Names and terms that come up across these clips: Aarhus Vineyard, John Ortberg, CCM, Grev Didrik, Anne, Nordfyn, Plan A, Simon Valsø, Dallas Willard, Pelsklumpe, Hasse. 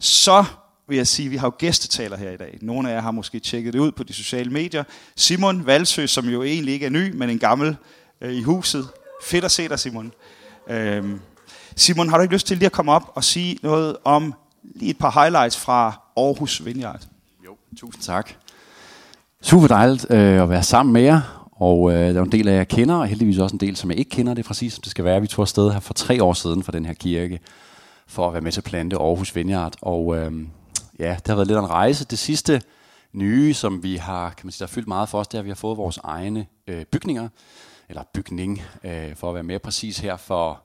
Så vil jeg sige, at vi har jo gæstetaler her i dag. Nogle af jer har måske tjekket det ud på de sociale medier. Simon Valsø, som jo egentlig ikke er ny, men en gammel i huset. Fedt at se dig, Simon. Simon, har du ikke lyst til lige at komme op og sige noget om lige et par highlights fra Aarhus Vineyard? Jo, tusind tak. Super dejligt at være sammen med jer. Og der er en del af jer, jeg kender, og heldigvis også en del, som jeg ikke kender. Det er præcis, som det skal være. Vi tog afsted her for 3 år siden fra den her kirke, for at være med til at plante Aarhus Vineyard. Og ja, det har været lidt af en rejse. Det sidste nye, som vi har, kan man sige, der har fyldt meget for os, det er, at vi har fået vores egne bygninger, eller bygning, for at være mere præcis her. For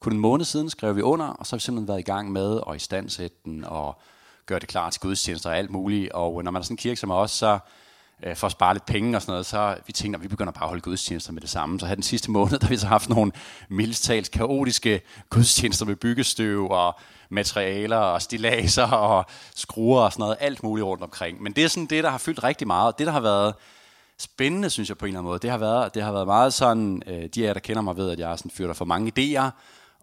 kun en måned siden skrev vi under, og så har vi simpelthen været i gang med at istandsætte den, og gøre det klar til gudstjenester og alt muligt. Og når man er sådan en kirke som os, så for at spare lidt penge og sådan noget, så vi tænkte, at vi begynder bare at holde gudstjenester med det samme. Så her den sidste måned, der har vi så haft nogle mildtalt kaotiske gudstjenester med byggestøv og materialer og stilaser og skruer og sådan noget, alt muligt rundt omkring. Men det er sådan det, der har fyldt rigtig meget, og det, der har været spændende, synes jeg på en eller anden måde, det har været meget sådan, de af jer, der kender mig, ved, at jeg er sådan en fyr, der får mange idéer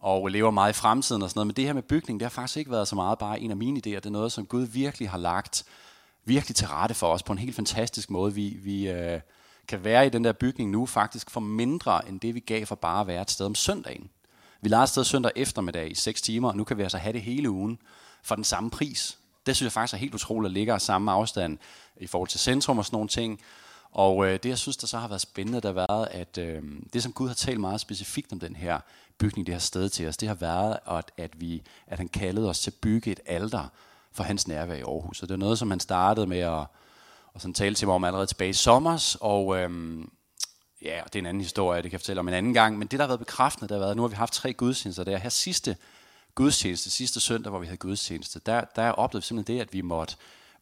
og lever meget i fremtiden og sådan noget, men det her med bygning, det har faktisk ikke været så meget bare en af mine idéer, det er noget, som Gud virkelig har lagt virkelig til rette for os på en helt fantastisk måde. Vi kan være i den der bygning nu faktisk for mindre end det, vi gav for bare at være et sted om søndagen. Vi lejede et sted søndag eftermiddag i 6 timer, og nu kan vi altså have det hele ugen for den samme pris. Det synes jeg faktisk er helt utroligt, at ligge af samme afstand i forhold til centrum og sådan nogle ting. Og det, jeg synes, der så har været spændende, der har været, at det, som Gud har talt meget specifikt om den her bygning, det her sted til os, det har været, at han kaldede os til at bygge et alter for hans nærvær i Aarhus. Og det er noget, som han startede med at sådan tale til mig om allerede tilbage i sommers. Og ja, det er en anden historie, det kan jeg fortælle om en anden gang. Men det, der har været bekræftende, der har været, nu har vi haft 3 gudstjenester der. Her sidste søndag, hvor vi havde gudstjeneste, der oplevede vi simpelthen det, at vi måtte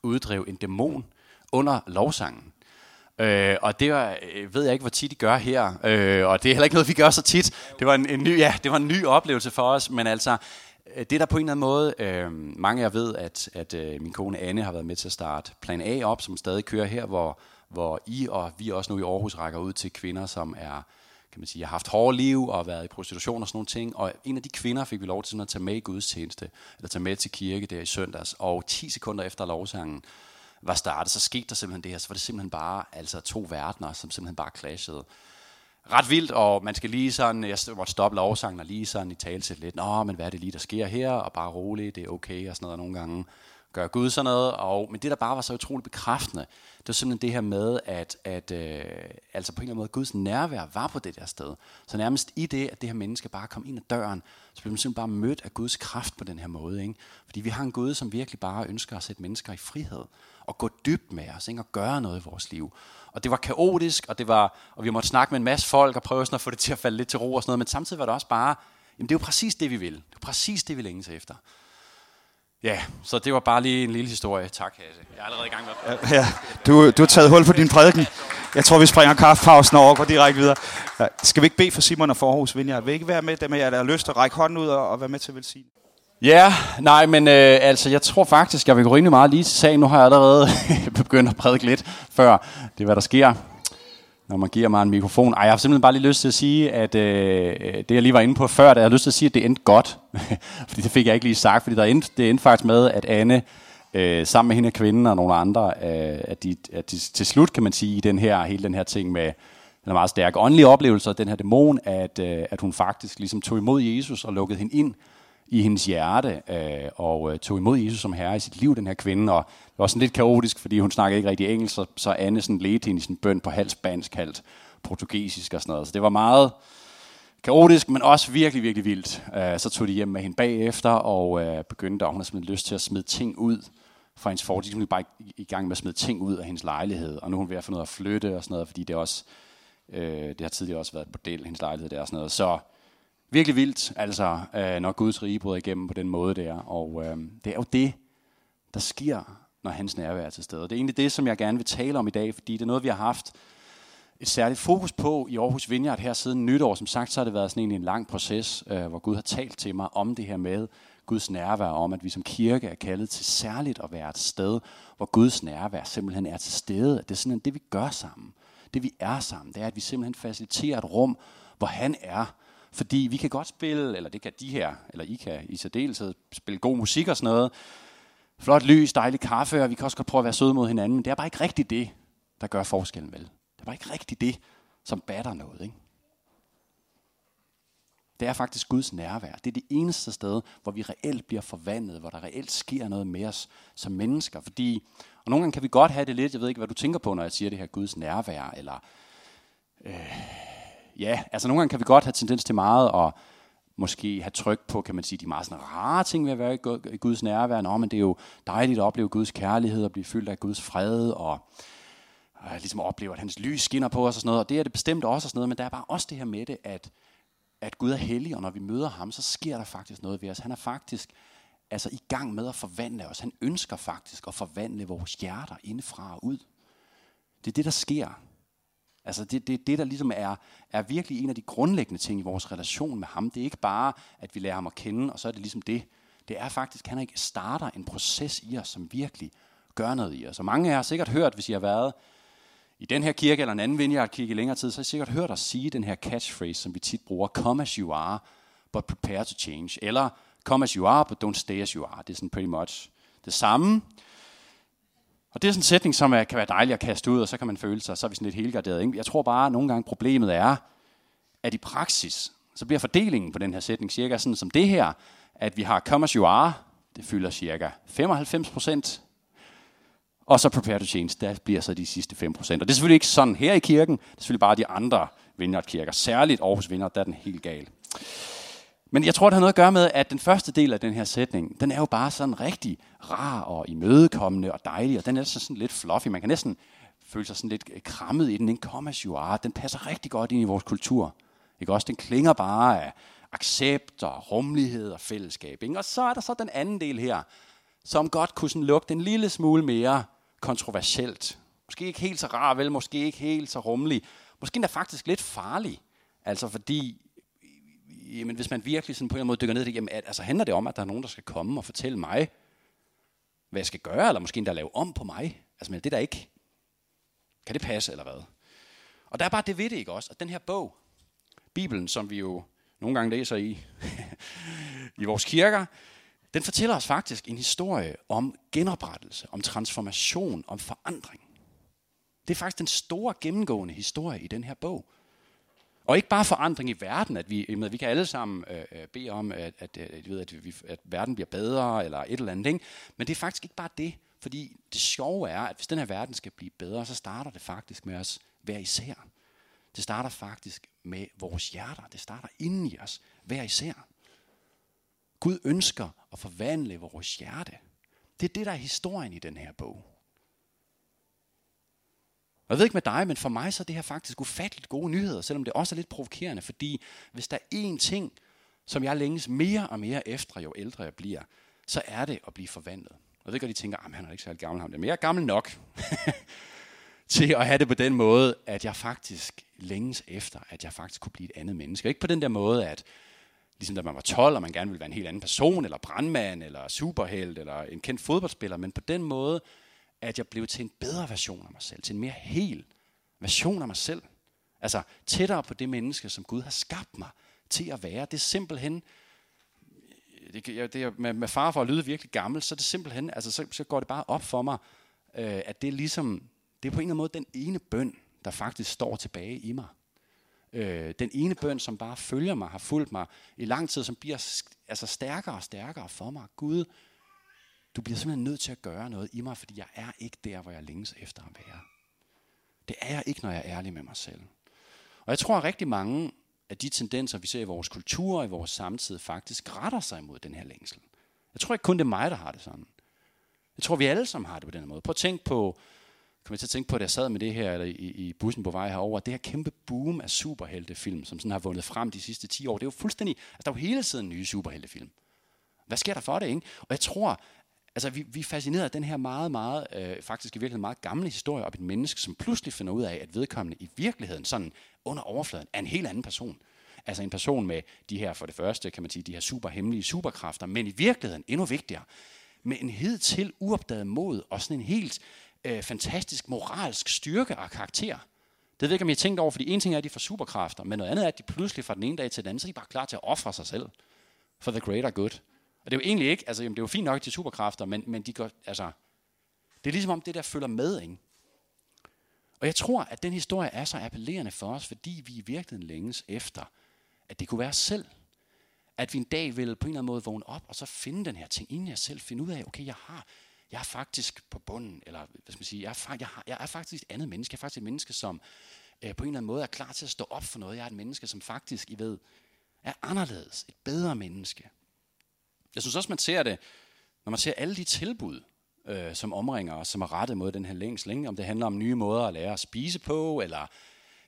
uddrive en dæmon under lovsangen. Og det var, ved jeg ikke, hvor tit I gør her. Og det er heller ikke noget, vi gør så tit. Det var en ny oplevelse for os, men altså, det der på en eller anden måde, mange af jer ved, at min kone Anne har været med til at starte Plan A op, som stadig kører her, hvor I og vi også nu i Aarhus rækker ud til kvinder, som er, kan man sige, har haft hårde liv og været i prostitution og sådan nogle ting. Og en af de kvinder fik vi lov til at tage med i gudstjeneste, eller tage med til kirke der i søndags. Og 10 sekunder efter lovsangen var startet, så skete der simpelthen det her. Så var det simpelthen bare altså 2 verdener, som simpelthen bare clashede. Ret vildt, og man skal lige sådan, jeg måtte stoppe lovsangen og lige sådan i talesæt lidt, nå, men hvad er det lige, der sker her, og bare roligt, det er okay, og sådan noget, og nogle gange gør Gud sådan noget, men det der bare var så utroligt bekræftende, det var simpelthen det her med, at altså på en eller anden måde, Guds nærvær var på det der sted, så nærmest i det, at det her menneske bare kom ind ad døren, så blev man simpelthen bare mødt af Guds kraft på den her måde, ikke? Fordi vi har en Gud, som virkelig bare ønsker at sætte mennesker i frihed, og gå dybt med os, ikke? Og gøre noget i vores liv. Og det var kaotisk, og vi måtte snakke med en masse folk, og prøve sådan at få det til at falde lidt til ro og sådan noget, men samtidig var det også bare, jamen det er jo præcis det, vi vil. Det er præcis det, vi længes efter. Ja, så det var bare lige en lille historie. Tak, Hasse. Jeg er allerede i gang med at Du har taget hul på din prædiken. Jeg tror, vi springer kaffepausen over og går direkte videre. Skal vi ikke bede for Simon og for Aarhus Vineyard? Vil I ikke være med, dem jeg har lyst til at række hånden ud og være med til at velsigne? Ja, nej, men altså, jeg tror faktisk, jeg vil gå rimelig meget lige til sagen. Nu har jeg allerede begyndt at prædike lidt før. Det er, hvad der sker, når man giver mig en mikrofon. Jeg har simpelthen bare lige lyst til at sige, at det, jeg lige var inde på før, det jeg har lyst til at sige, at det endte godt. Fordi det fik jeg ikke lige sagt, fordi det endte faktisk med, at Anne, sammen med hende og kvinden og nogle andre, at de til slut, kan man sige, i hele den her ting med den her meget stærke åndelige oplevelse af den her dæmon, at hun faktisk ligesom tog imod Jesus og lukkede hende ind i hendes hjerte, og tog imod Jesus som herre i sit liv, den her kvinde, og det var sådan lidt kaotisk, fordi hun snakkede ikke rigtig engelsk, så Anne sådan ledte hende i sin bøn på halv spansk, kaldt portugisisk og sådan noget, så det var meget kaotisk, men også virkelig, virkelig vildt. Så tog de hjem med hende bagefter, og begyndte, og hun havde simpelthen lyst til at smide ting ud fra hendes fortid, hun var bare i gang med at smide ting ud af hendes lejlighed, og nu er hun ved at få noget at flytte og sådan noget, fordi det også, det har tidligere også været et bordel, hendes lejlighed der og sådan noget, så virkelig vildt, altså, når Guds rige bryder igennem på den måde der. Og det er jo det, der sker, når hans nærvær er til stede. Det er egentlig det, som jeg gerne vil tale om i dag, fordi det er noget, vi har haft et særligt fokus på i Aarhus Vineyard her siden nytår. Som sagt, så har det været sådan en lang proces, hvor Gud har talt til mig om det her med Guds nærvær, om at vi som kirke er kaldet til særligt at være et sted, hvor Guds nærvær simpelthen er til stede. Det er simpelthen det, vi gør sammen. Det, vi er sammen, det er, at vi simpelthen faciliterer et rum, hvor han er. Fordi vi kan godt spille, eller det kan de her, eller I kan i særdeleshed spille god musik og sådan noget, flot lys, dejlig kaffe, og vi kan også godt prøve at være søde mod hinanden, men det er bare ikke rigtigt det, der gør forskellen, vel? Det er bare ikke rigtigt det, som batter noget, ikke? Det er faktisk Guds nærvær. Det er det eneste sted, hvor vi reelt bliver forvandlet, hvor der reelt sker noget med os som mennesker. Fordi, og nogle gange kan vi godt have det lidt, jeg ved ikke, hvad du tænker på, når jeg siger det her Guds nærvær, eller altså nogle gange kan vi godt have tendens til meget at måske have tryk på, kan man sige, de meget sådan rare ting ved at være i Guds nærvær. Nå, men det er jo dejligt at opleve Guds kærlighed og blive fyldt af Guds fred og ligesom opleve, at hans lys skinner på os og sådan noget. Og det er det bestemt også og sådan noget, men der er bare også det her med det, at Gud er hellig, og når vi møder ham, så sker der faktisk noget ved os. Han er faktisk altså i gang med at forvandle os. Han ønsker faktisk at forvandle vores hjerter indefra og ud. Det er det, der sker. Altså det der ligesom er virkelig en af de grundlæggende ting i vores relation med ham. Det er ikke bare, at vi lærer ham at kende, og så er det ligesom det. Det er faktisk, at han starter en proces i os, som virkelig gør noget i os. Og mange af jer har sikkert hørt, hvis I har været i den her kirke eller en anden vineyardkirke i længere tid, så har I sikkert hørt os sige den her catchphrase, som vi tit bruger, come as you are, but prepare to change. Eller come as you are, but don't stay as you are. Det er sådan pretty much det samme. Og det er sådan en sætning, som kan være dejlig at kaste ud, og så kan man føle sig, så er vi sådan lidt helgarderet, ikke? Jeg tror bare, at nogle gange problemet er, at i praksis, så bliver fordelingen på den her sætning cirka sådan som det her, at vi har come as you are, det fylder cirka 95%, og så prepare to change, der bliver så de sidste 5%. Og det er selvfølgelig ikke sådan her i kirken, det er selvfølgelig bare de andre vineyardkirker, særligt Aarhus Vineyard, der er den helt gal. Men jeg tror, det har noget at gøre med, at den første del af den her sætning, den er jo bare sådan rigtig rar og imødekommende og dejlig, og den er sådan lidt fluffy. Man kan næsten føle sig sådan lidt krammet i den. Den come as you are, den passer rigtig godt ind i vores kultur. Ikke også? Den klinger bare af accept og rummelighed og fællesskab. Ikke? Og så er der så den anden del her, som godt kunne sådan lugte en lille smule mere kontroversielt. Måske ikke helt så rar, vel? Måske ikke helt så rummelig. Måske endda faktisk lidt farlig. Altså fordi... Jamen, hvis man virkelig sådan på en eller anden måde dykker ned i det, jamen, altså handler det om, at der er nogen, der skal komme og fortælle mig, hvad jeg skal gøre, eller måske endda lave om på mig. Altså, men det er der ikke. Kan det passe, eller hvad? Og der er bare det ved det, ikke også? At den her bog, Bibelen, som vi jo nogle gange læser i, i vores kirker, den fortæller os faktisk en historie om genoprettelse, om transformation, om forandring. Det er faktisk den store gennemgående historie i den her bog. Og ikke bare forandring i verden, at vi kan alle sammen bede om, at verden bliver bedre, eller et eller andet, ikke? Men det er faktisk ikke bare det, fordi det sjove er, at hvis den her verden skal blive bedre, så starter det faktisk med os hver især. Det starter faktisk med vores hjerter, det starter inden i os hver især. Gud ønsker at forvandle vores hjerte. Det er det, der er historien i den her bog. Og jeg ved ikke med dig, men for mig så er det her faktisk ufatteligt gode nyheder, selvom det også er lidt provokerende, fordi hvis der er én ting, som jeg længes mere og mere efter, jo ældre jeg bliver, så er det at blive forvandlet. Og jeg ved ikke, at de tænker, at han er ikke særlig gammel, men jeg er gammel nok til at have det på den måde, at jeg faktisk længes efter, at jeg faktisk kunne blive et andet menneske. Og ikke på den der måde, at ligesom da man var 12, og man gerne ville være en helt anden person, eller brandmand, eller superhelt, eller en kendt fodboldspiller, men på den måde, at jeg blev til en bedre version af mig selv, til en mere hel version af mig selv. Altså tættere på det menneske, som Gud har skabt mig til at være. Det er simpelthen, med fare for at lyde virkelig gammel, så er det simpelthen, altså så går det bare op for mig, at det er ligesom, det er på en eller anden måde den ene bøn, der faktisk står tilbage i mig. Den ene bøn, som bare følger mig, har fulgt mig i lang tid, som bliver altså stærkere og stærkere for mig. Gud, du bliver simpelthen nødt til at gøre noget i mig, fordi jeg er ikke der, hvor jeg længes efter at være. Det er jeg ikke, når jeg er ærlig med mig selv. Og jeg tror, at rigtig mange af de tendenser, vi ser i vores kultur og i vores samtid, faktisk retter sig imod den her længsel. Jeg tror ikke kun, det er mig, der har det sådan. Jeg tror, vi alle sammen har det på den her måde. Prøv at tænke på, kom jeg til at tænke på, da jeg sad med det her eller i bussen på vej herover, det her kæmpe boom af superheltefilm, som sådan har vundet frem de sidste 10 år. Det er jo fuldstændig, altså der er jo hele tiden nye superheltefilm. Hvad sker der for det, ikke? Og jeg tror, altså, vi er fascineret af den her meget, meget, faktisk i virkeligheden meget gamle historie om et menneske, som pludselig finder ud af, at vedkommende i virkeligheden, sådan under overfladen, er en helt anden person. Altså en person med de her, for det første, kan man sige, de her superhemmelige superkræfter, men i virkeligheden endnu vigtigere, med en hidtil uopdaget mod og sådan en helt fantastisk moralsk styrke og karakter. Det ved jeg ikke, om I har tænkt over, fordi en ting er, at de får superkræfter, men noget andet er, at de pludselig fra den ene dag til den anden, så er de bare klar til at ofre sig selv for the greater good. Og det er jo egentlig ikke, altså jamen, det er jo fint nok, de superkræfter, men de går, altså, det er ligesom om det der følger med, ikke? Og jeg tror, at den historie er så appellerende for os, fordi vi i virkeligheden længes efter, at det kunne være os selv. At vi en dag ville på en eller anden måde vågne op, og så finde den her ting inden jeg selv, finde ud af, okay, jeg er faktisk på bunden, eller hvad skal man sige, jeg er faktisk et andet menneske, jeg er faktisk et menneske, som på en eller anden måde er klar til at stå op for noget. Jeg er et menneske, som faktisk, I ved, er anderledes, et bedre menneske. Jeg synes også, man ser det, når man ser alle de tilbud, som omringer os, som er rettet mod den her længsel. Om det handler om nye måder at lære at spise på, eller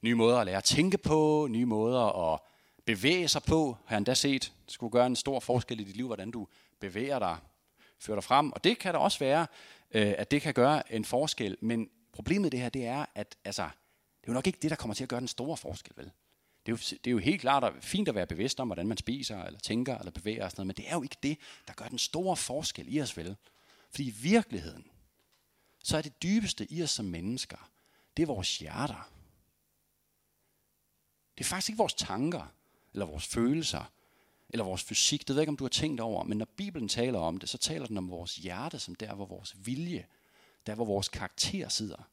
nye måder at lære at tænke på, nye måder at bevæge sig på. Har jeg endda set, det skulle gøre en stor forskel i dit liv, hvordan du bevæger dig, fører dig frem. Og det kan der også være, at det kan gøre en forskel. Men problemet i det her, det er, at altså, det er jo nok ikke det, der kommer til at gøre den store forskel, vel? Det er jo helt klart og fint at være bevidst om, hvordan man spiser, eller tænker, eller bevæger og sådan noget, men det er jo ikke det, der gør den store forskel i os, vel? Fordi i virkeligheden, så er det dybeste i os som mennesker, det er vores hjerter. Det er faktisk ikke vores tanker, eller vores følelser, eller vores fysik. Det ved jeg ikke, om du har tænkt over, men når Bibelen taler om det, så taler den om vores hjerte, som der, hvor vores vilje, der, hvor vores karakter sidder.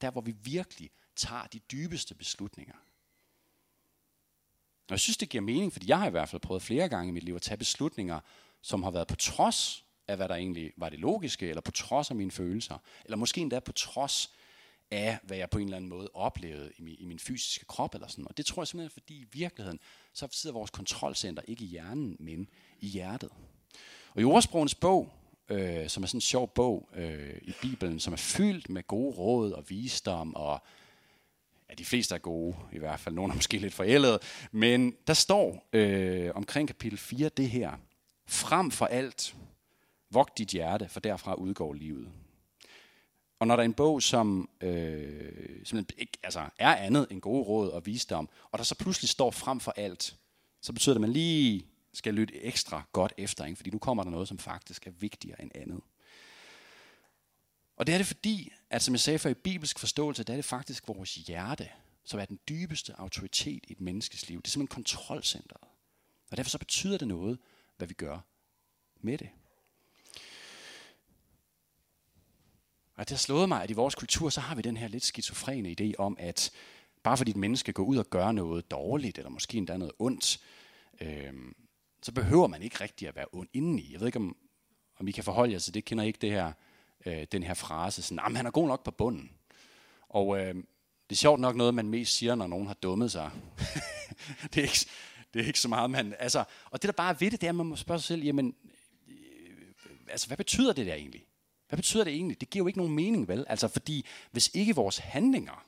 Der, hvor vi virkelig tager de dybeste beslutninger. Og jeg synes, det giver mening, fordi jeg har i hvert fald prøvet flere gange i mit liv at tage beslutninger, som har været på trods af, hvad der egentlig var det logiske, eller på trods af mine følelser, eller måske endda på trods af, hvad jeg på en eller anden måde oplevede i min fysiske krop, eller sådan. Og det tror jeg simpelthen, fordi i virkeligheden, så sidder vores kontrolcenter ikke i hjernen, men i hjertet. Og i Ordsprogenes bog, som er sådan en sjov bog i Bibelen, som er fyldt med gode råd og visdom, og ja, de fleste er gode, i hvert fald nogle er måske lidt forældede, men der står omkring kapitel 4 det her: frem for alt, vogt dit hjerte, for derfra udgår livet. Og når der er en bog, som ikke, altså, er andet end gode råd og visdom, og der så pludselig står frem for alt, så betyder det, at man lige skal lytte ekstra godt efter, ikke? Fordi nu kommer der noget, som faktisk er vigtigere end andet. Og det er det fordi, at som jeg sagde før i bibelsk forståelse, der er det faktisk vores hjerte, som er den dybeste autoritet i et menneskes liv. Det er simpelthen kontrolcenteret. Og derfor så betyder det noget, hvad vi gør med det. Og det har slået mig, at i vores kultur, så har vi den her lidt skizofrene idé om, at bare fordi et menneske går ud og gør noget dårligt, eller måske endda noget ondt, så behøver man ikke rigtig at være ond indeni. Jeg ved ikke, om I kan forholde jer til det. Kender I ikke det her, den her frase, sådan, at han er god nok på bunden. Og det er sjovt nok noget, man mest siger, når nogen har dummet sig. det er ikke så meget, man... Altså, og det, der bare er ved det, det er, at man må spørge sig selv, jamen, altså, hvad betyder det der egentlig? Hvad betyder det egentlig? Det giver jo ikke nogen mening, vel? Altså, fordi hvis ikke vores handlinger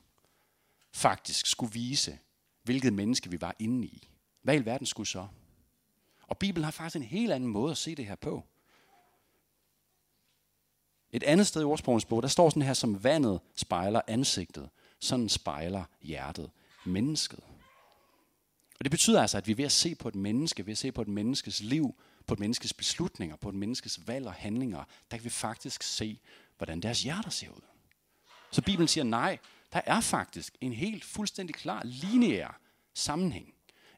faktisk skulle vise, hvilket menneske vi var inde i, hvad i verden skulle så? Og Bibelen har faktisk en helt anden måde at se det her på. Et andet sted i Ordsprogenes bog, der står sådan her: som vandet spejler ansigtet, sådan spejler hjertet mennesket. Og det betyder altså, at vi er ved at se på et menneske, ved at se på et menneskes liv, på et menneskes beslutninger, på et menneskes valg og handlinger, der kan vi faktisk se, hvordan deres hjerter ser ud. Så Bibelen siger, nej, der er faktisk en helt fuldstændig klar, lineær sammenhæng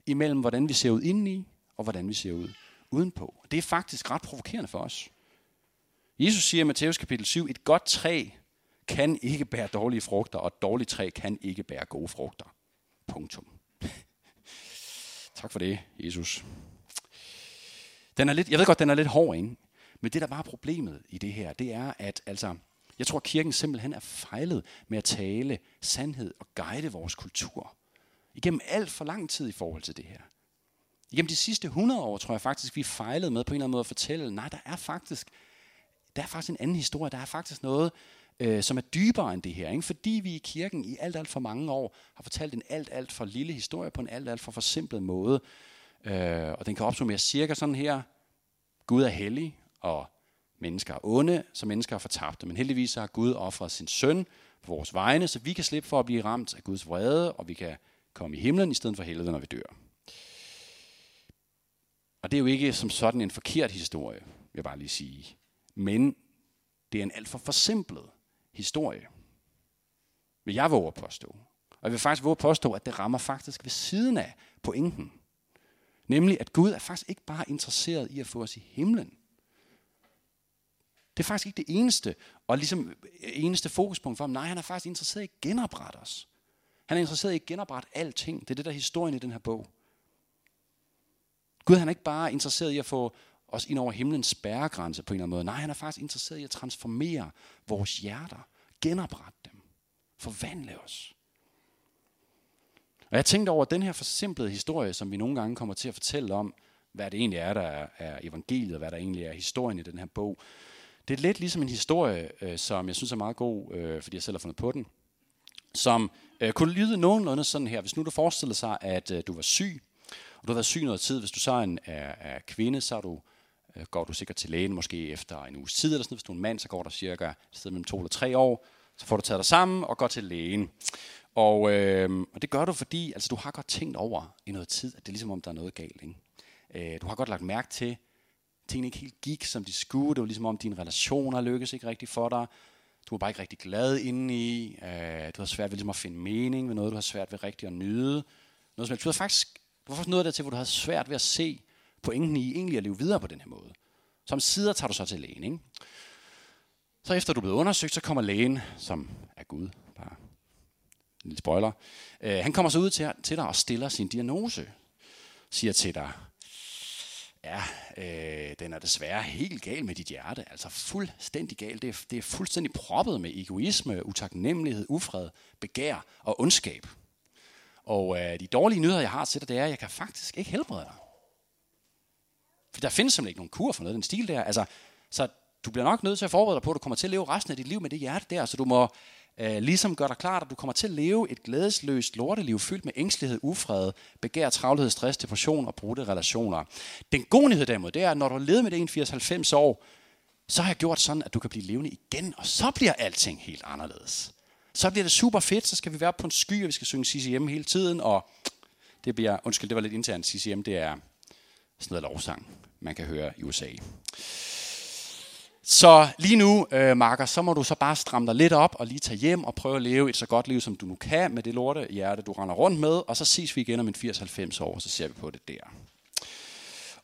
imellem, hvordan vi ser ud indeni, og hvordan vi ser ud udenpå. Det er faktisk ret provokerende for os. Jesus siger i Matthæus kapitel 7, et godt træ kan ikke bære dårlige frugter, og et dårligt træ kan ikke bære gode frugter. Punktum. Tak for det, Jesus. Jeg ved godt, den er lidt hård, ikke? Men det, der var problemet i det her, det er, at altså, jeg tror, kirken simpelthen er fejlet med at tale sandhed og guide vores kultur. Igennem alt for lang tid i forhold til det her. Igennem de sidste 100 år, tror jeg faktisk, vi fejlede med på en eller anden måde at fortælle, nej, der er faktisk en anden historie, der er faktisk noget, som er dybere end det her, ikke? Fordi vi i kirken i alt for mange år har fortalt en alt for lille historie på en alt for forsimplet måde. Og den kan opsummeres cirka sådan her: Gud er hellig, og mennesker er onde, så mennesker er fortabte. Men heldigvis har Gud offret sin søn på vores vegne, så vi kan slippe for at blive ramt af Guds vrede, og vi kan komme i himlen i stedet for helvede, når vi dør. Og det er jo ikke som sådan en forkert historie, vil jeg bare lige sige. Men det er en alt for forsimplet historie, vil jeg våge at påstå. Og jeg vil faktisk våge at påstå, at det rammer faktisk ved siden af pointen. Nemlig, at Gud er faktisk ikke bare interesseret i at få os i himlen. Det er faktisk ikke det eneste, og ligesom eneste fokuspunkt for ham. Nej, han er faktisk interesseret i at genoprette os. Han er interesseret i at genoprette alting. Det er det, der er historien i den her bog. Gud, han er ikke bare interesseret i at få os ind over himlens spærregrænse på en eller anden måde. Nej, han er faktisk interesseret i at transformere vores hjerter. Genoprette dem. Forvandle os. Og jeg tænkte over den her forsimplede historie, som vi nogle gange kommer til at fortælle om, hvad det egentlig er, der er evangeliet, og hvad der egentlig er historien i den her bog. Det er lidt ligesom en historie, som jeg synes er meget god, fordi jeg selv har fundet på den, som kunne lyde nogenlunde sådan her. Hvis nu du forestiller sig, at du var syg, og du har været syg noget tid, hvis du så er en kvinde, så går du sikkert til lægen måske efter en uges tid, eller sådan. Hvis du er en mand, så går der cirka et sted mellem 2 eller 3 år, så får du taget dig sammen og går til lægen. Og det gør du, fordi altså, du har godt tænkt over i noget tid, at det er ligesom om, der er noget galt, ikke? Du har godt lagt mærke til, at tingene ikke helt gik, som de skulle. Det var ligesom om, dine relationer lykkes ikke rigtigt for dig. Du er bare ikke rigtig glad indeni. Du har svært ved ligesom at finde mening ved noget, du har svært ved rigtig at nyde. Noget som helst. Du har faktisk noget der til, hvor du har svært ved at se pointen i egentlig at leve videre på den her måde. Så om sider tager du så til lægen, ikke? Så efter du er blevet undersøgt, så kommer lægen, som er Gud, bare en lille spoiler. Han kommer så ud til dig og stiller sin diagnose. Siger til dig, ja, den er desværre helt gal med dit hjerte. Altså fuldstændig gal. Det er fuldstændig proppet med egoisme, utaknemmelighed, ufred, begær og ondskab. Og de dårlige nyheder, jeg har til dig, det er, at jeg kan faktisk ikke helbrede dig. For der findes simpelthen ikke nogen kur for noget den stil der. Altså, så du bliver nok nødt til at forberede dig på, at du kommer til at leve resten af dit liv med det hjerte der. Så du må ligesom gøre dig klart, at du kommer til at leve et glædesløst lorteliv, fyldt med ængstelighed, ufred, begær, travlhed, stress, depression og brudte relationer. Den gode nyhed derimod, det er, at når du har levet med det 81-90 år, så har jeg gjort sådan, at du kan blive levende igen, og så bliver alting helt anderledes. Så bliver det super fedt, så skal vi være på en sky, og vi skal synge CCM hele tiden, og det bliver, undskyld, det var lidt internt, CCM, det er sådan noget lovsang, man kan høre i USA. Så lige nu, Marker, så må du så bare stramme dig lidt op og lige tage hjem og prøve at leve et så godt liv, som du nu kan med det lorte hjerte, du render rundt med. Og så ses vi igen om en 80-90 år, så ser vi på det der.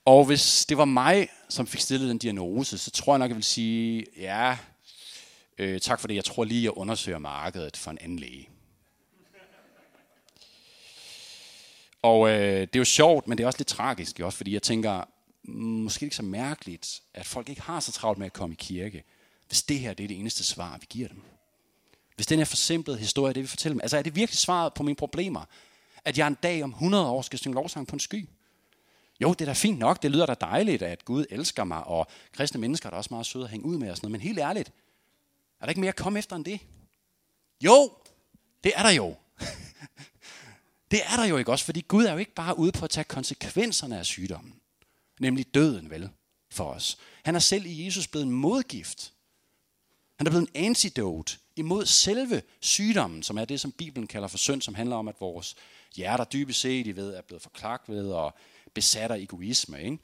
Og hvis det var mig, som fik stillet den diagnose, så tror jeg nok, jeg vil sige, ja, tak for det. Jeg tror lige, jeg undersøger markedet for en anden læge. Og det er jo sjovt, men det er også lidt tragisk, jo, fordi jeg tænker, måske ikke så mærkeligt, at folk ikke har så travlt med at komme i kirke, hvis det her det er det eneste svar, vi giver dem. Hvis den her forsimplede historie, det vi fortæller dem, altså er det virkelig svaret på mine problemer, at jeg en dag om 100 år skal synge lovsang på en sky? Jo, det er da fint nok, det lyder da dejligt, at Gud elsker mig, og kristne mennesker er da også meget søde at hænge ud med og sådan noget, men helt ærligt, er der ikke mere at komme efter end det? Jo, det er der jo. Det er der jo ikke også, fordi Gud er jo ikke bare ude på at tage konsekvenserne af sygdommen. Nemlig døden, vel, for os. Han er selv i Jesus blevet en modgift. Han er blevet en antidote imod selve sygdommen, som er det, som Bibelen kalder for synd, som handler om, at vores hjerter dybest set, I ved, er blevet forklakvet og besat af egoisme, ikke?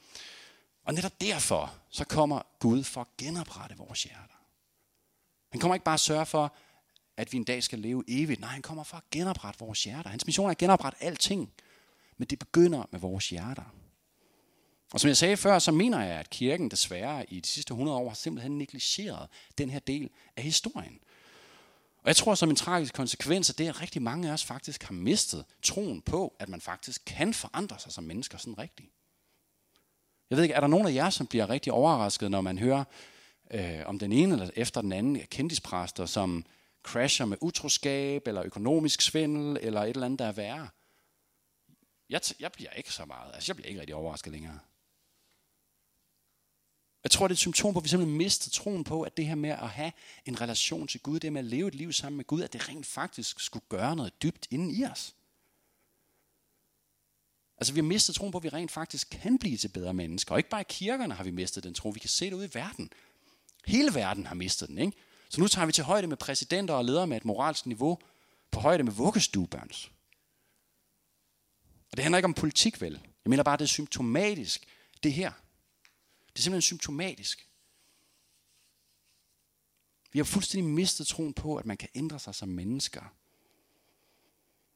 Og netop derfor, så kommer Gud for at genoprette vores hjerter. Han kommer ikke bare at sørge for, at vi en dag skal leve evigt. Nej, han kommer for at genoprette vores hjerter. Hans mission er at genoprette alting. Men det begynder med vores hjerter. Og som jeg sagde før, så mener jeg, at kirken desværre i de sidste 100 år har simpelthen negligeret den her del af historien. Og jeg tror, som en tragisk konsekvens af det, at rigtig mange af os faktisk har mistet troen på, at man faktisk kan forandre sig som mennesker sådan rigtigt. Jeg ved ikke, er der nogen af jer, som bliver rigtig overrasket, når man hører om den ene eller efter den anden kendispræster, som crasher med utroskab eller økonomisk svindel eller et eller andet, der er værre? Jeg bliver ikke så meget. Altså, jeg bliver ikke rigtig overrasket længere. Jeg tror, det er et symptom på, at vi simpelthen mister troen på, at det her med at have en relation til Gud, det med at leve et liv sammen med Gud, at det rent faktisk skulle gøre noget dybt inden i os. Altså, vi har mistet troen på, at vi rent faktisk kan blive til bedre mennesker. Og ikke bare i kirkerne har vi mistet den tro. Vi kan se det ude i verden. Hele verden har mistet den, ikke? Så nu tager vi til højde med præsidenter og ledere med et moralsk niveau på højde med vuggestuebørns. Og det handler ikke om politik, vel? Jeg mener bare, det er symptomatisk, det her. Det er simpelthen symptomatisk. Vi har fuldstændig mistet troen på, at man kan ændre sig som mennesker.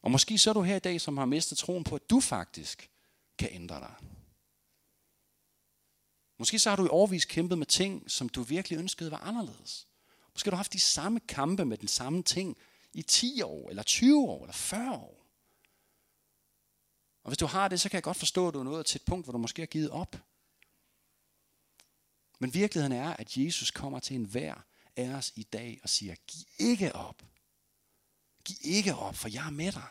Og måske så er du her i dag, som har mistet troen på, at du faktisk kan ændre dig. Måske så har du i årevis kæmpet med ting, som du virkelig ønskede var anderledes. Måske har du haft de samme kampe med den samme ting i 10 år, eller 20 år, eller 40 år. Og hvis du har det, så kan jeg godt forstå, at du er nået til et punkt, hvor du måske har givet op. Men virkeligheden er, at Jesus kommer til enhver af os i dag og siger, giv ikke op. Giv ikke op, for jeg er med dig.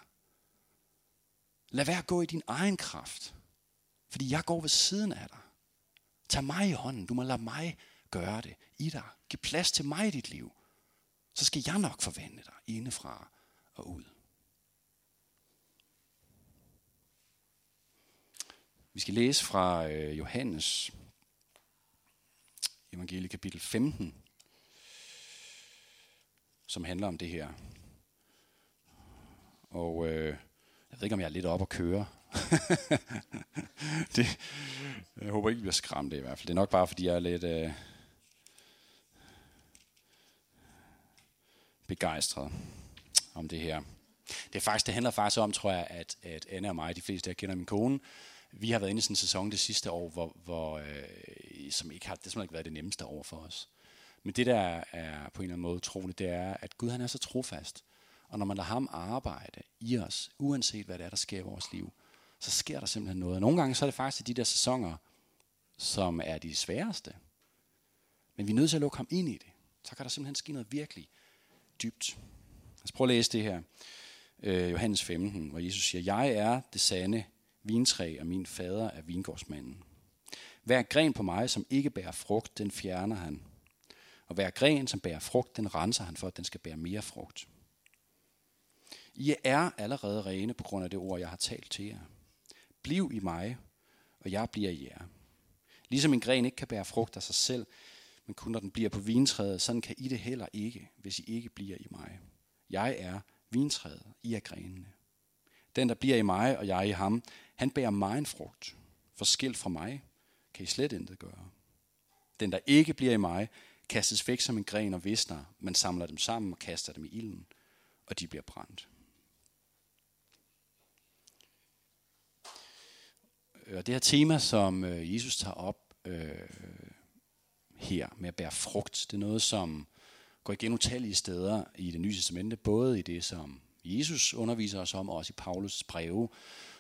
Lad være at gå i din egen kraft, fordi jeg går ved siden af dig. Tag mig i hånden, du må lade mig gøre det i dig. Giv plads til mig i dit liv, så skal jeg nok forvandle dig indefra og ud. Vi skal læse fra Johannes evangelie kapitel 15, som handler om det her. Og jeg ved ikke, om jeg er lidt op at køre. Det, jeg håber ikke, vi bliver skræmt i hvert fald. Det er nok bare, fordi jeg er lidt begejstret om det her. Det handler faktisk om, tror jeg, at Anne og mig, de fleste, jeg kender min kone, vi har været inde i sådan en sæson det sidste år, som ikke har været det nemmeste år for os. Men det, der er på en eller anden måde troligt, det er, at Gud han er så trofast. Og når man lader ham arbejde i os, uanset hvad det er, der sker i vores liv, så sker der simpelthen noget. Og nogle gange så er det faktisk de der sæsoner, som er de sværeste. Men vi er nødt til at lukke ham ind i det. Så kan der simpelthen ske noget virkelig dybt. Lad os prøve at læse det her. Johannes 15, hvor Jesus siger, jeg er det sande vintræ, og min fader er vingårdsmanden. Hver gren på mig, som ikke bærer frugt, den fjerner han. Og hver gren, som bærer frugt, den renser han for, at den skal bære mere frugt. I er allerede rene på grund af det ord, jeg har talt til jer. Bliv i mig, og jeg bliver i jer. Ligesom en gren ikke kan bære frugt af sig selv, men kun når den bliver på vintræet, sådan kan I det heller ikke, hvis I ikke bliver i mig. Jeg er vintræet, I er grenene. Den, der bliver i mig, og jeg er i ham, han bærer mig en frugt. For skilt fra mig kan I slet intet gøre. Den, der ikke bliver i mig, kastes væk som en gren og visner. Man samler dem sammen og kaster dem i ilden, og de bliver brændt. Og det her tema, som Jesus tager op her med at bære frugt, det er noget, som går igen utallige steder i Det Nye Testamente, både i det, som Jesus underviser os om, og også i Paulus' breve.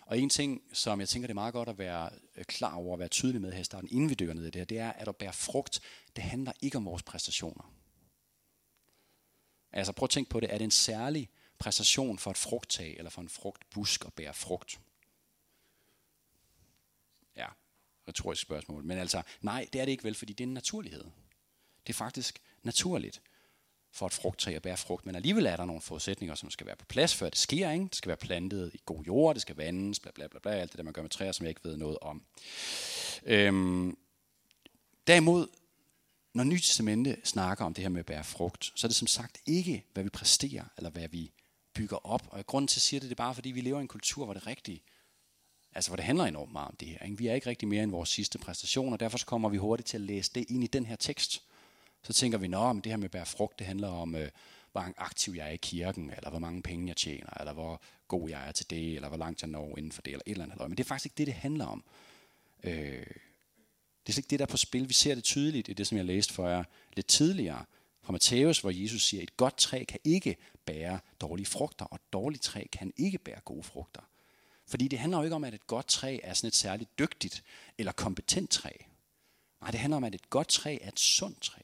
Og en ting, som jeg tænker, det er meget godt at være klar over, og være tydelig med her i starten, inden vi dykker ned i det her, det er, at at bære frugt, det handler ikke om vores præstationer. Altså prøv at tænke på det, er det en særlig præstation for et frugttag, eller for en frugtbusk at bære frugt? Ja, retorisk spørgsmål. Men altså, nej, det er det ikke vel, fordi det er en naturlighed. Det er faktisk naturligt for et frugttræ at bære frugt, men alligevel er der nogle forudsætninger, som skal være på plads, før det sker, ikke? Det skal være plantet i god jord, det skal vandes, bla bla bla bla, alt det der, man gør med træer, som jeg ikke ved noget om. Derimod, når Nyt Testamente snakker om det her med at bære frugt, så er det som sagt ikke, hvad vi præsterer, eller hvad vi bygger op, og i grunden til siger det, det er bare, fordi vi lever i en kultur, hvor det rigtige, altså hvor det handler enormt meget om det her, ikke? Vi er ikke rigtig mere end vores sidste præstation, og derfor kommer vi hurtigt til at læse det ind i den her tekst. Så tænker vi, at det her med at bære frugt, det handler om, hvor aktiv jeg er i kirken, eller hvor mange penge jeg tjener, eller hvor god jeg er til det, eller hvor langt jeg når inden for det, eller et eller andet. Men det er faktisk ikke det, det handler om. Det er slet ikke det, der er på spil. Vi ser det tydeligt i det, som jeg læste for jer lidt tidligere fra Matthæus, hvor Jesus siger, at et godt træ kan ikke bære dårlige frugter, og et dårligt træ kan ikke bære gode frugter. Fordi det handler jo ikke om, at et godt træ er sådan et særligt dygtigt eller kompetent træ. Nej, det handler om, at et godt træ er et sundt træ.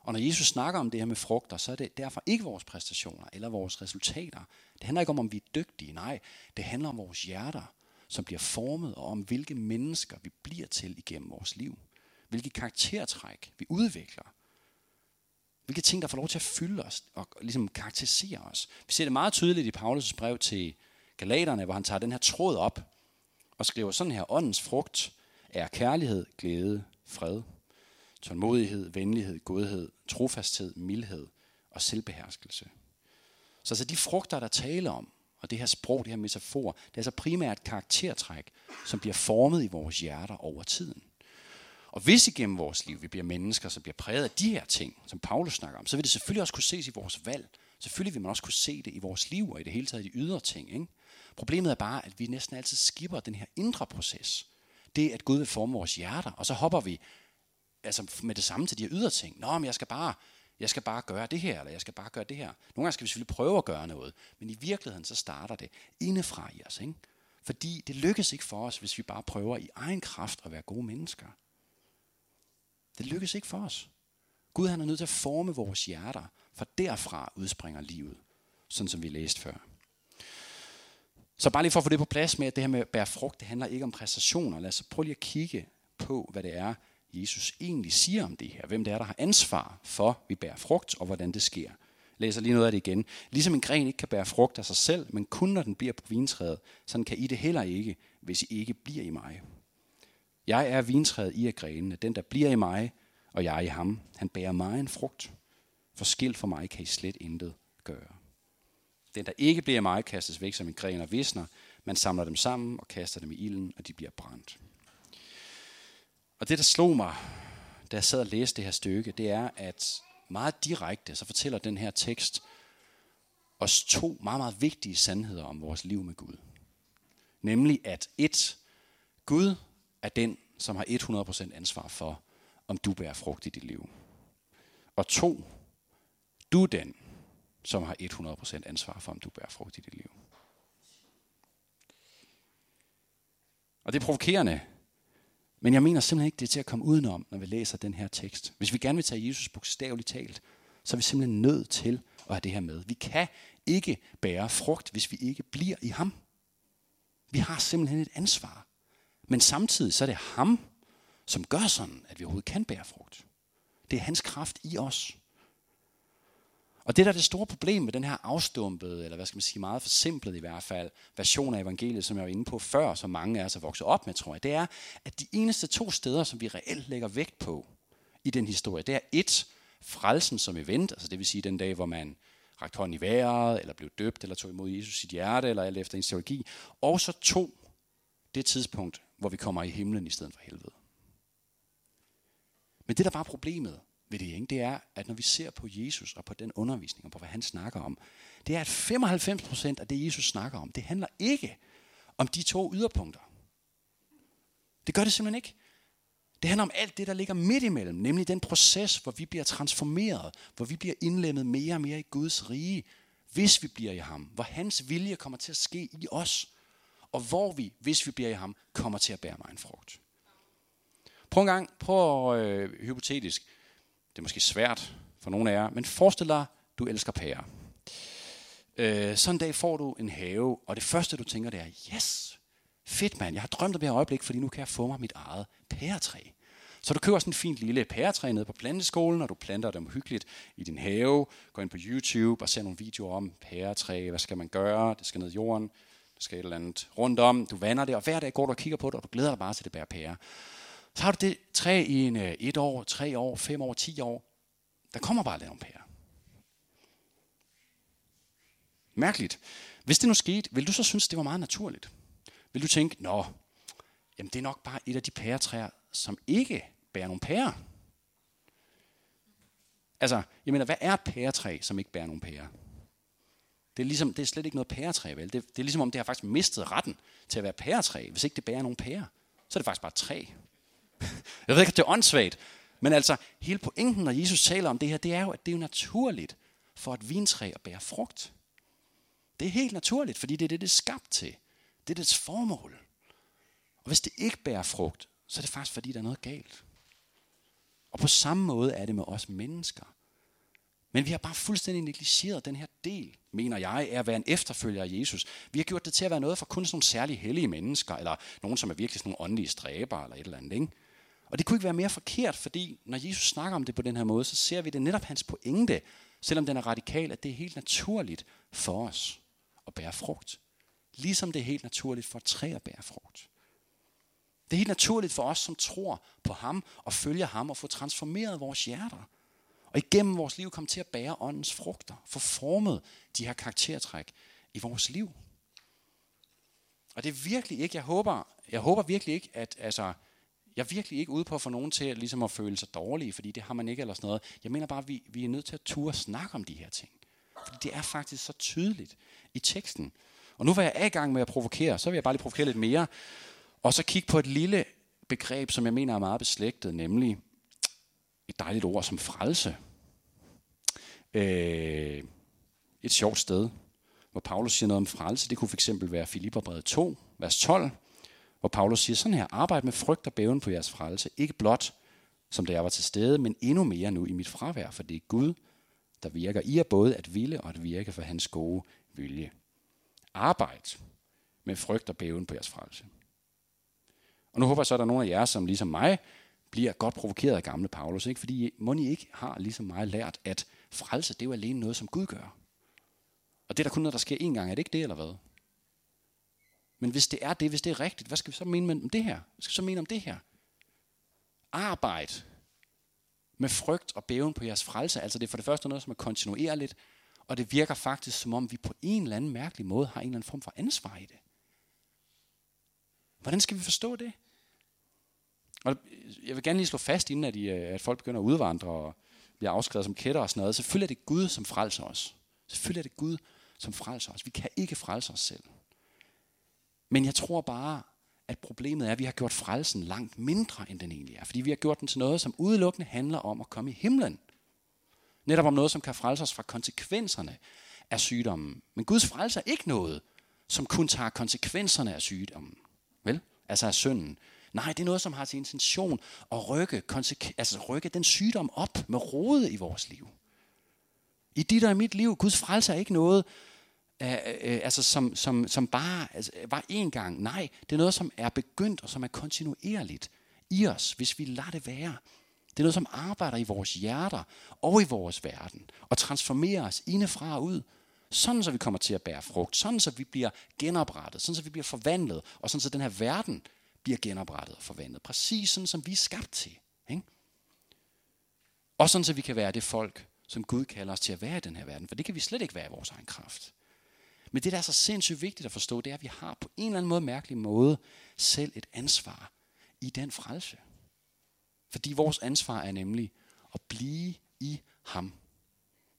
Og når Jesus snakker om det her med frugter, så er det derfor ikke vores præstationer eller vores resultater. Det handler ikke om vi er dygtige. Nej, det handler om vores hjerter, som bliver formet, og om hvilke mennesker vi bliver til igennem vores liv. Hvilke karaktertræk vi udvikler. Hvilke ting, der får lov til at fylde os og ligesom karakterisere os. Vi ser det meget tydeligt i Paulus' brev til Galaterne, hvor han tager den her tråd op og skriver sådan her, åndens frugt er kærlighed, glæde, fred, tålmodighed, venlighed, godhed, trofasthed, mildhed og selvbeherskelse. Så de frugter, der taler om, og det her sprog, det her metafor, det er altså primært karaktertræk, som bliver formet i vores hjerter over tiden. Og hvis igennem vores liv vi bliver mennesker, som bliver præget af de her ting, som Paulus snakker om, så vil det selvfølgelig også kunne ses i vores valg. Selvfølgelig vil man også kunne se det i vores liv og i det hele taget i de ydre ting, ikke? Problemet er bare, at vi næsten altid skipper den her indre proces. det, at Gud vil forme vores hjerter. Og så hopper vi altså med det samme til de her ydre ting. Nå, men jeg skal bare gøre det her, eller jeg skal bare gøre det her. Nogle gange skal vi selvfølgelig prøve at gøre noget, men i virkeligheden så starter det indefra i os, ikke? Fordi det lykkes ikke for os, hvis vi bare prøver i egen kraft at være gode mennesker. Det lykkes ikke for os. Gud han er nødt til at forme vores hjerter, for derfra udspringer livet, sådan som vi læste før. Så bare lige for at få det på plads med, at det her med at bære frugt, det handler ikke om præstationer. Lad os prøve lige at kigge på, hvad det er, Jesus egentlig siger om det her. Hvem det er, der har ansvar for, at vi bærer frugt, og hvordan det sker. Læser lige noget af det igen. Ligesom en gren ikke kan bære frugt af sig selv, men kun når den bliver på vintræet, sådan kan I det heller ikke, hvis I ikke bliver i mig. Jeg er vintræet, I er grenene. Den, der bliver i mig, og jeg i ham, han bærer mig en frugt. For skilt fra mig kan I slet intet gøre. Den, der ikke bliver i mig, kastes væk som en gren og visner. Man samler dem sammen og kaster dem i ilden, og de bliver brændt. Og det, der slog mig, da jeg sad og læste det her stykke, det er, at meget direkte, så fortæller den her tekst os to meget, meget vigtige sandheder om vores liv med Gud. Nemlig at 1. Gud er den, som har 100% ansvar for, om du bærer frugt i dit liv. Og 2. Du er den, som har 100% ansvar for, om du bærer frugt i dit liv. Og det er provokerende, men jeg mener simpelthen ikke, det er til at komme udenom, når vi læser den her tekst. Hvis vi gerne vil tage Jesus bogstaveligt talt, så er vi simpelthen nødt til at have det her med. Vi kan ikke bære frugt, hvis vi ikke bliver i ham. Vi har simpelthen et ansvar. Men samtidig så er det ham, som gør sådan, at vi overhovedet kan bære frugt. Det er hans kraft i os. Og det der er det store problem med den her afstumpede, eller hvad skal man sige, meget forsimplet i hvert fald, version af evangeliet, som jeg var inde på før, som mange af os er vokset op med, tror jeg, det er, at de eneste 2 steder, som vi reelt lægger vægt på i den historie, det er 1, frelsen som event, altså det vil sige den dag, hvor man rakte hånden i vejret, eller blev døbt, eller tog imod Jesus sit hjerte, eller alt efter ens teologi, og så 2, det tidspunkt, hvor vi kommer i himlen i stedet for helvede. Men det der var problemet ved det, ikke? Det er, at når vi ser på Jesus og på den undervisning og på, hvad han snakker om, det er, at 95% af det, Jesus snakker om, det handler ikke om de 2 yderpunkter. Det gør det simpelthen ikke. Det handler om alt det, der ligger midt imellem, nemlig den proces, hvor vi bliver transformeret, hvor vi bliver indlemmet mere og mere i Guds rige, hvis vi bliver i ham, hvor hans vilje kommer til at ske i os, og hvor vi, hvis vi bliver i ham, kommer til at bære meget frugt. Prøv en gang, hypotetisk, det er måske svært for nogle af jer, men forestil dig, du elsker pærer. Sådan en dag får du en have, og det første, du tænker, det er, yes, fedt mand, jeg har drømt om det her øjeblik, fordi nu kan jeg få mig mit eget pæretræ. Så du køber sådan en fint lille pæretræ nede på planteskolen, og du planter dem hyggeligt i din have, går ind på YouTube og ser nogle videoer om pæretræ, hvad skal man gøre, det skal ned i jorden, det skal et eller andet rundt om, du vander det, og hver dag går du og kigger på det, og du glæder dig bare til det bærer pærer. Så har du det træ i 1 år, 3 år, 5 år, 10 år. Der kommer bare lidt om pære. Mærkeligt. Hvis det nu skete, vil du så synes, det var meget naturligt? Vil du tænke, nå, jamen det er nok bare et af de pæretræer, som ikke bærer nogen pære? Altså, jeg mener, hvad er et pæretræ, som ikke bærer nogen pære? Det er slet ikke noget pæretræ, vel? Det er ligesom om, det har faktisk mistet retten til at være pæretræ, hvis ikke det bærer nogen pære. Så er det faktisk bare et træ. Jeg ved ikke, at det er åndssvagt, men altså hele pointen, når Jesus taler om det her, det er jo, at det er naturligt for et vintræ at bære frugt. Det er helt naturligt, fordi det er det, det er skabt til. Det er dets formål. Og hvis det ikke bærer frugt, så er det faktisk, fordi der er noget galt. Og på samme måde er det med os mennesker. Men vi har bare fuldstændig negligeret den her del, mener jeg, er at være en efterfølger af Jesus. Vi har gjort det til at være noget for kun sådan nogle særlige hellige mennesker, eller nogen, som er virkelig sådan nogle åndelige stræbere, eller et eller andet, ikke? Og det kunne ikke være mere forkert, fordi når Jesus snakker om det på den her måde, så ser vi det netop hans pointe, selvom den er radikal, at det er helt naturligt for os at bære frugt. Ligesom det er helt naturligt for et træ at bære frugt. Det er helt naturligt for os, som tror på ham og følger ham og får transformeret vores hjerter. Og igennem vores liv kommer til at bære åndens frugter, få formet de her karaktertræk i vores liv. Og det er virkelig ikke, jeg håber virkelig ikke, at jeg er virkelig ikke ude på at få nogen til ligesom at føle sig dårlige, fordi det har man ikke eller sådan noget. Jeg mener bare, at vi er nødt til at turde snakke om de her ting. Fordi det er faktisk så tydeligt i teksten. Og nu var jeg i gang med at provokere, så vil jeg bare lige provokere lidt mere, og så kigge på et lille begreb, som jeg mener er meget beslægtet, nemlig et dejligt ord som frelse. Et sjovt sted, hvor Paulus siger noget om frelse. Det kunne fx være Filipperbrevet 2, vers 12, hvor Paulus siger sådan her: "Arbejd med frygt og bæven på jeres frelse, ikke blot som da jeg var til stede, men endnu mere nu i mit fravær, for det er Gud, der virker i jer både at ville og at virke for hans gode vilje." Arbejd med frygt og bæven på jeres frelse. Og nu håber jeg så, at der er nogle af jer, som ligesom mig, bliver godt provokeret af gamle Paulus, ikke? Fordi mon I ikke har ligesom mig lært, at frelse, det er jo alene noget, som Gud gør. Og det er der kun noget, der sker én gang. Er det ikke det, eller hvad? Men hvis det er det, hvis det er rigtigt, hvad skal vi så mene om det her? Hvad skal vi så mene om det her? Arbejd med frygt og bæven på jeres frelse. Altså det er for det første noget, som er kontinuerligt, og det virker faktisk, som om vi på en eller anden mærkelig måde har en eller anden form for ansvar i det. Hvordan skal vi forstå det? Og jeg vil gerne lige slå fast, inden at folk begynder at udvandre og bliver afskrevet som kætter og sådan noget. Selvfølgelig er det Gud, som frelser os. Selvfølgelig er det Gud, som frelser os. Vi kan ikke frelse os selv. Men jeg tror bare, at problemet er, at vi har gjort frelsen langt mindre, end den egentlig er. Fordi vi har gjort den til noget, som udelukkende handler om at komme i himlen. Netop om noget, som kan frelse os fra konsekvenserne af sygdommen. Men Guds frelse er ikke noget, som kun tager konsekvenserne af sygdommen. Vel? Altså af synden. Nej, det er noget, som har til intention at rykke den sygdom op med rode i vores liv. I dit og i mit liv, Guds frelse er ikke noget, som bare var én gang. Nej, det er noget, som er begyndt og som er kontinuerligt i os, hvis vi lader det være. Det er noget, som arbejder i vores hjerter og i vores verden og transformerer os indefra og ud. Sådan så vi kommer til at bære frugt, sådan så vi bliver genoprettet, sådan så vi bliver forvandlet, og sådan så den her verden bliver genoprettet og forvandlet. Præcis sådan, som vi er skabt til. Ikke? Og sådan så vi kan være det folk, som Gud kalder os til at være i den her verden, for det kan vi slet ikke være i vores egen kraft. Men det, der er så sindssygt vigtigt at forstå, det er, at vi har på en eller anden måde mærkelig måde selv et ansvar i den frelse. Fordi vores ansvar er nemlig at blive i ham,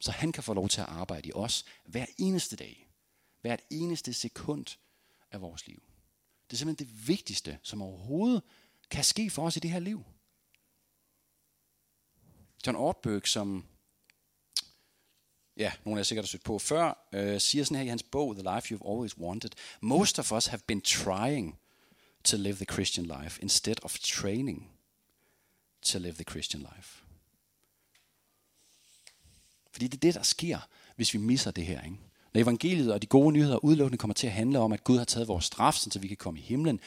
så han kan få lov til at arbejde i os hver eneste dag, hvert eneste sekund af vores liv. Det er simpelthen det vigtigste, som overhovedet kan ske for os i det her liv. John Ortberg, som nogle af jer sikkert har søgt på før, siger sådan her i hans bog, The Life You've Always Wanted: "Most of us have been trying to live the Christian life instead of training to live the Christian life." Fordi det er det, der sker, hvis vi misser det her, ikke? Når evangeliet og de gode nyheder udelukkende kommer til at handle om, at Gud har taget vores straf, så vi kan komme i himlen.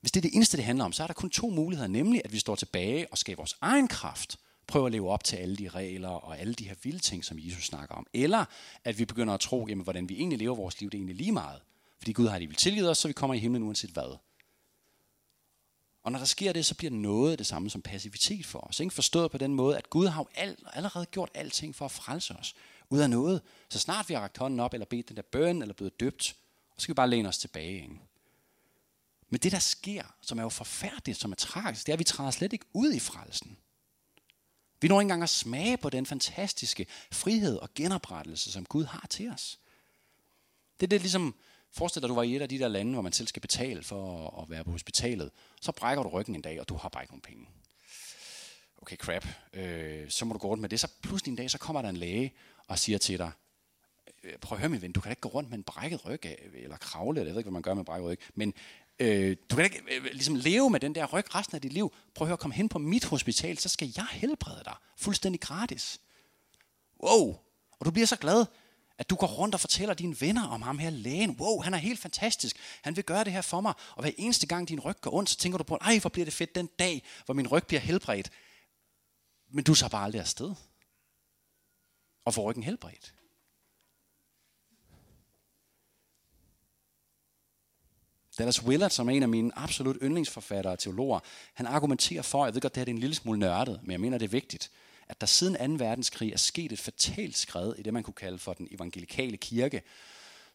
Hvis det er det eneste, det handler om, så er der kun to muligheder, nemlig at vi står tilbage og skaber vores egen kraft, prøver at leve op til alle de regler og alle de her vilde ting, som Jesus snakker om. Eller at vi begynder at tro, jamen, hvordan vi egentlig lever vores liv, det er egentlig lige meget. Fordi Gud har alligevel tilgivet os, så vi kommer i himlen uanset hvad. Og når der sker det, så bliver noget det samme som passivitet for os. Ikke? Forstået på den måde, at Gud har allerede gjort alting for at frelse os ud af noget. Så snart vi har rakt hånden op, eller bedt den der bøn, eller blevet døbt, så skal vi bare læne os tilbage. Ikke? Men det, der sker, som er jo forfærdeligt, som er tragisk, det er, at vi træder slet ikke ud i frelsen. Vi når ikke engang at smage på den fantastiske frihed og genoprettelse, som Gud har til os. Det er det ligesom, forestil dig, du var i et af de der lande, hvor man selv skal betale for at være på hospitalet. Så brækker du ryggen en dag, og du har bare ikke nogen penge. Okay, crap. Så må du gå rundt med det. Så pludselig en dag, så kommer der en læge og siger til dig: "Prøv at høre, min ven, du kan da ikke gå rundt med en brækket ryg, eller kravle, eller jeg ved ikke, hvad man gør med en brækket ryg, men du kan ikke ligesom leve med den der ryg resten af dit liv. Prøv at høre, kom hen på mit hospital, så skal jeg helbrede dig fuldstændig gratis." Wow! Og du bliver så glad, at du går rundt og fortæller dine venner om ham her lægen. Wow, han er helt fantastisk. Han vil gøre det her for mig. Og hver eneste gang din ryg går ondt, så tænker du på, ej, hvor bliver det fedt den dag, hvor min ryg bliver helbredt. Men du tager bare aldrig afsted og får ryggen helbredt. Dallas Willard, som er en af mine absolut yndlingsforfattere og teologer, han argumenterer for, jeg ved godt, det her er en lille smule nørdet, men jeg mener, det er vigtigt, at der siden 2. verdenskrig er sket et fatalt skred i det, man kunne kalde for den evangelikale kirke,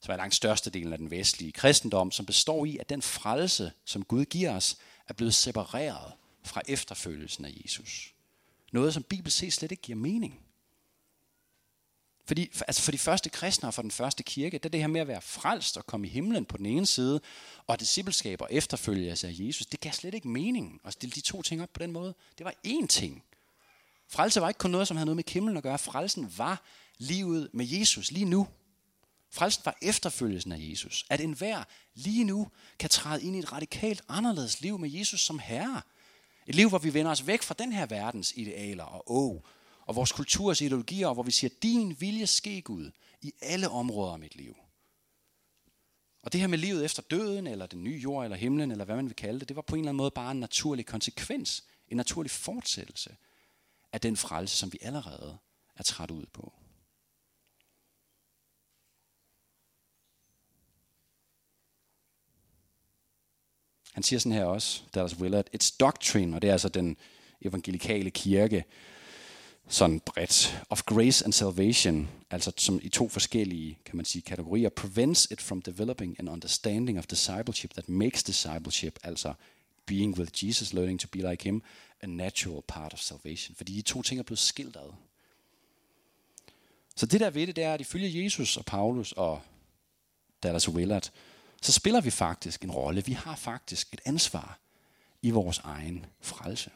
som er langt størstedelen af den vestlige kristendom, som består i, at den frelse, som Gud giver os, er blevet separeret fra efterfølgelsen af Jesus. Noget, som Bibelen slet ikke giver mening. Fordi, altså for de første kristne og for den første kirke, det her med at være frelst og komme i himlen på den ene side, og discipleskab og efterfølgelse af Jesus, det gav slet ikke mening at stille de to ting op på den måde. Det var én ting. Frelse var ikke kun noget, som havde noget med himlen at gøre. Frelsen var livet med Jesus lige nu. Frelsen var efterfølgelsen af Jesus. At enhver lige nu kan træde ind i et radikalt anderledes liv med Jesus som herre. Et liv, hvor vi vender os væk fra den her verdens idealer og og vores kulturs ideologier, og hvor vi siger, din vilje ske, Gud, i alle områder af mit liv. Og det her med livet efter døden, eller den nye jord, eller himlen, eller hvad man vil kalde det, det var på en eller anden måde bare en naturlig konsekvens, en naturlig fortsættelse af den frelse, som vi allerede er træt ud på. Han siger sådan her også, Dallas Willard, it's doctrine, og det er altså den evangelikale kirke, sådan bredt, of grace and salvation, altså som i to forskellige, kan man sige, kategorier, prevents it from developing an understanding of discipleship that makes discipleship, altså being with Jesus, learning to be like him, a natural part of salvation. Fordi de to ting er blevet skilt ad. Så det der ved det, det er, at ifølge Jesus og Paulus og Dallas Willard, så spiller vi faktisk en rolle. Vi har faktisk et ansvar i vores egen frelse.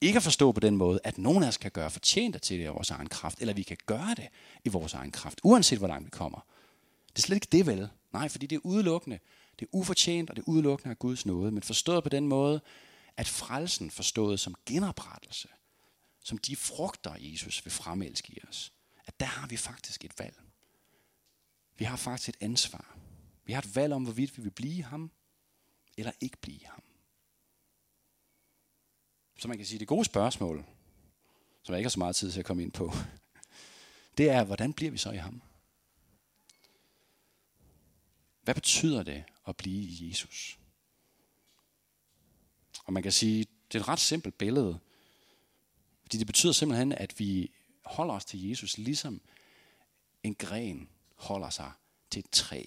Ikke at forstå på den måde, at nogen af os kan gøre fortjent til det i vores egen kraft, eller vi kan gøre det i vores egen kraft, uanset hvor langt vi kommer. Det er slet ikke det vel. Nej, fordi det er udelukkende. Det er ufortjent, og det er udelukkende af Guds nåde. Men forstået på den måde, at frelsen forstået som genoprettelse, som de frugter, Jesus vil fremelske i os, at der har vi faktisk et valg. Vi har faktisk et ansvar. Vi har et valg om, hvorvidt vi vil blive ham, eller ikke blive ham. Så man kan sige, det gode spørgsmål, som jeg ikke har så meget tid til at komme ind på, det er, hvordan bliver vi så i ham? Hvad betyder det at blive i Jesus? Og man kan sige, det er et ret simpelt billede, fordi det betyder simpelthen, at vi holder os til Jesus, ligesom en gren holder sig til et træ.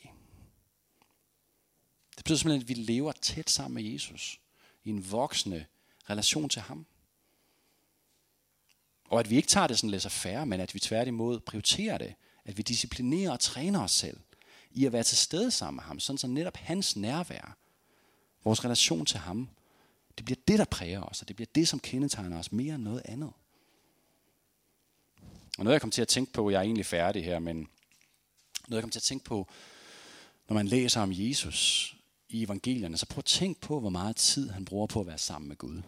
Det betyder simpelthen, at vi lever tæt sammen med Jesus, i en voksende relation til ham. Og at vi ikke tager det sådan laissez-faire, men at vi tværtimod prioriterer det. At vi disciplinerer og træner os selv i at være til stede sammen med ham. Sådan så netop hans nærvær, vores relation til ham, det bliver det, der præger os, og det bliver det, som kendetegner os mere end noget andet. Og noget jeg kom til at tænke på, jeg er egentlig færdig her, men noget jeg kom til at tænke på, når man læser om Jesus i evangelierne, så prøv at tænke på, hvor meget tid han bruger på at være sammen med Gud.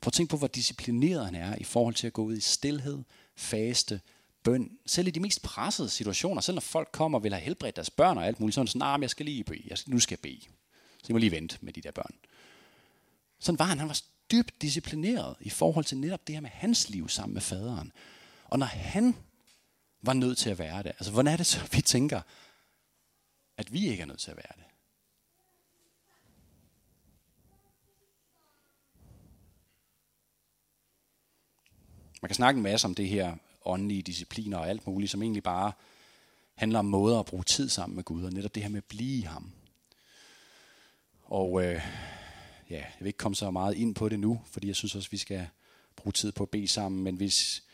Prøv at tænke på, hvor disciplineret han er i forhold til at gå ud i stilhed, faste, bøn. Selv i de mest pressede situationer, selv når folk kommer og vil have helbredt deres børn og alt muligt, så er han sådan, nej, jeg skal lige bede, nu skal jeg bede. Så jeg må lige vente med de der børn. Sådan var han. Han var dybt disciplineret i forhold til netop det her med hans liv sammen med faderen. Og når han var nødt til at være det, altså hvordan er det så, vi tænker, at vi ikke er nødt til at være det? Man kan snakke en masse om det her åndelige discipliner og alt muligt, som egentlig bare handler om måder at bruge tid sammen med Gud, og netop det her med at blive i ham. Og jeg vil ikke komme så meget ind på det nu, fordi jeg synes også, vi skal bruge tid på at bede sammen, men hvis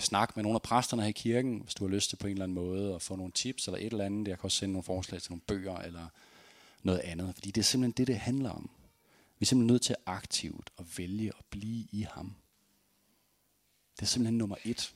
snak med nogle af præsterne her i kirken, hvis du har lyst til på en eller anden måde at få nogle tips eller et eller andet, jeg kan også sende nogle forslag til nogle bøger eller noget andet, fordi det er simpelthen det handler om. Vi er simpelthen nødt til aktivt at vælge at blive i ham. Det er simpelthen nummer 1.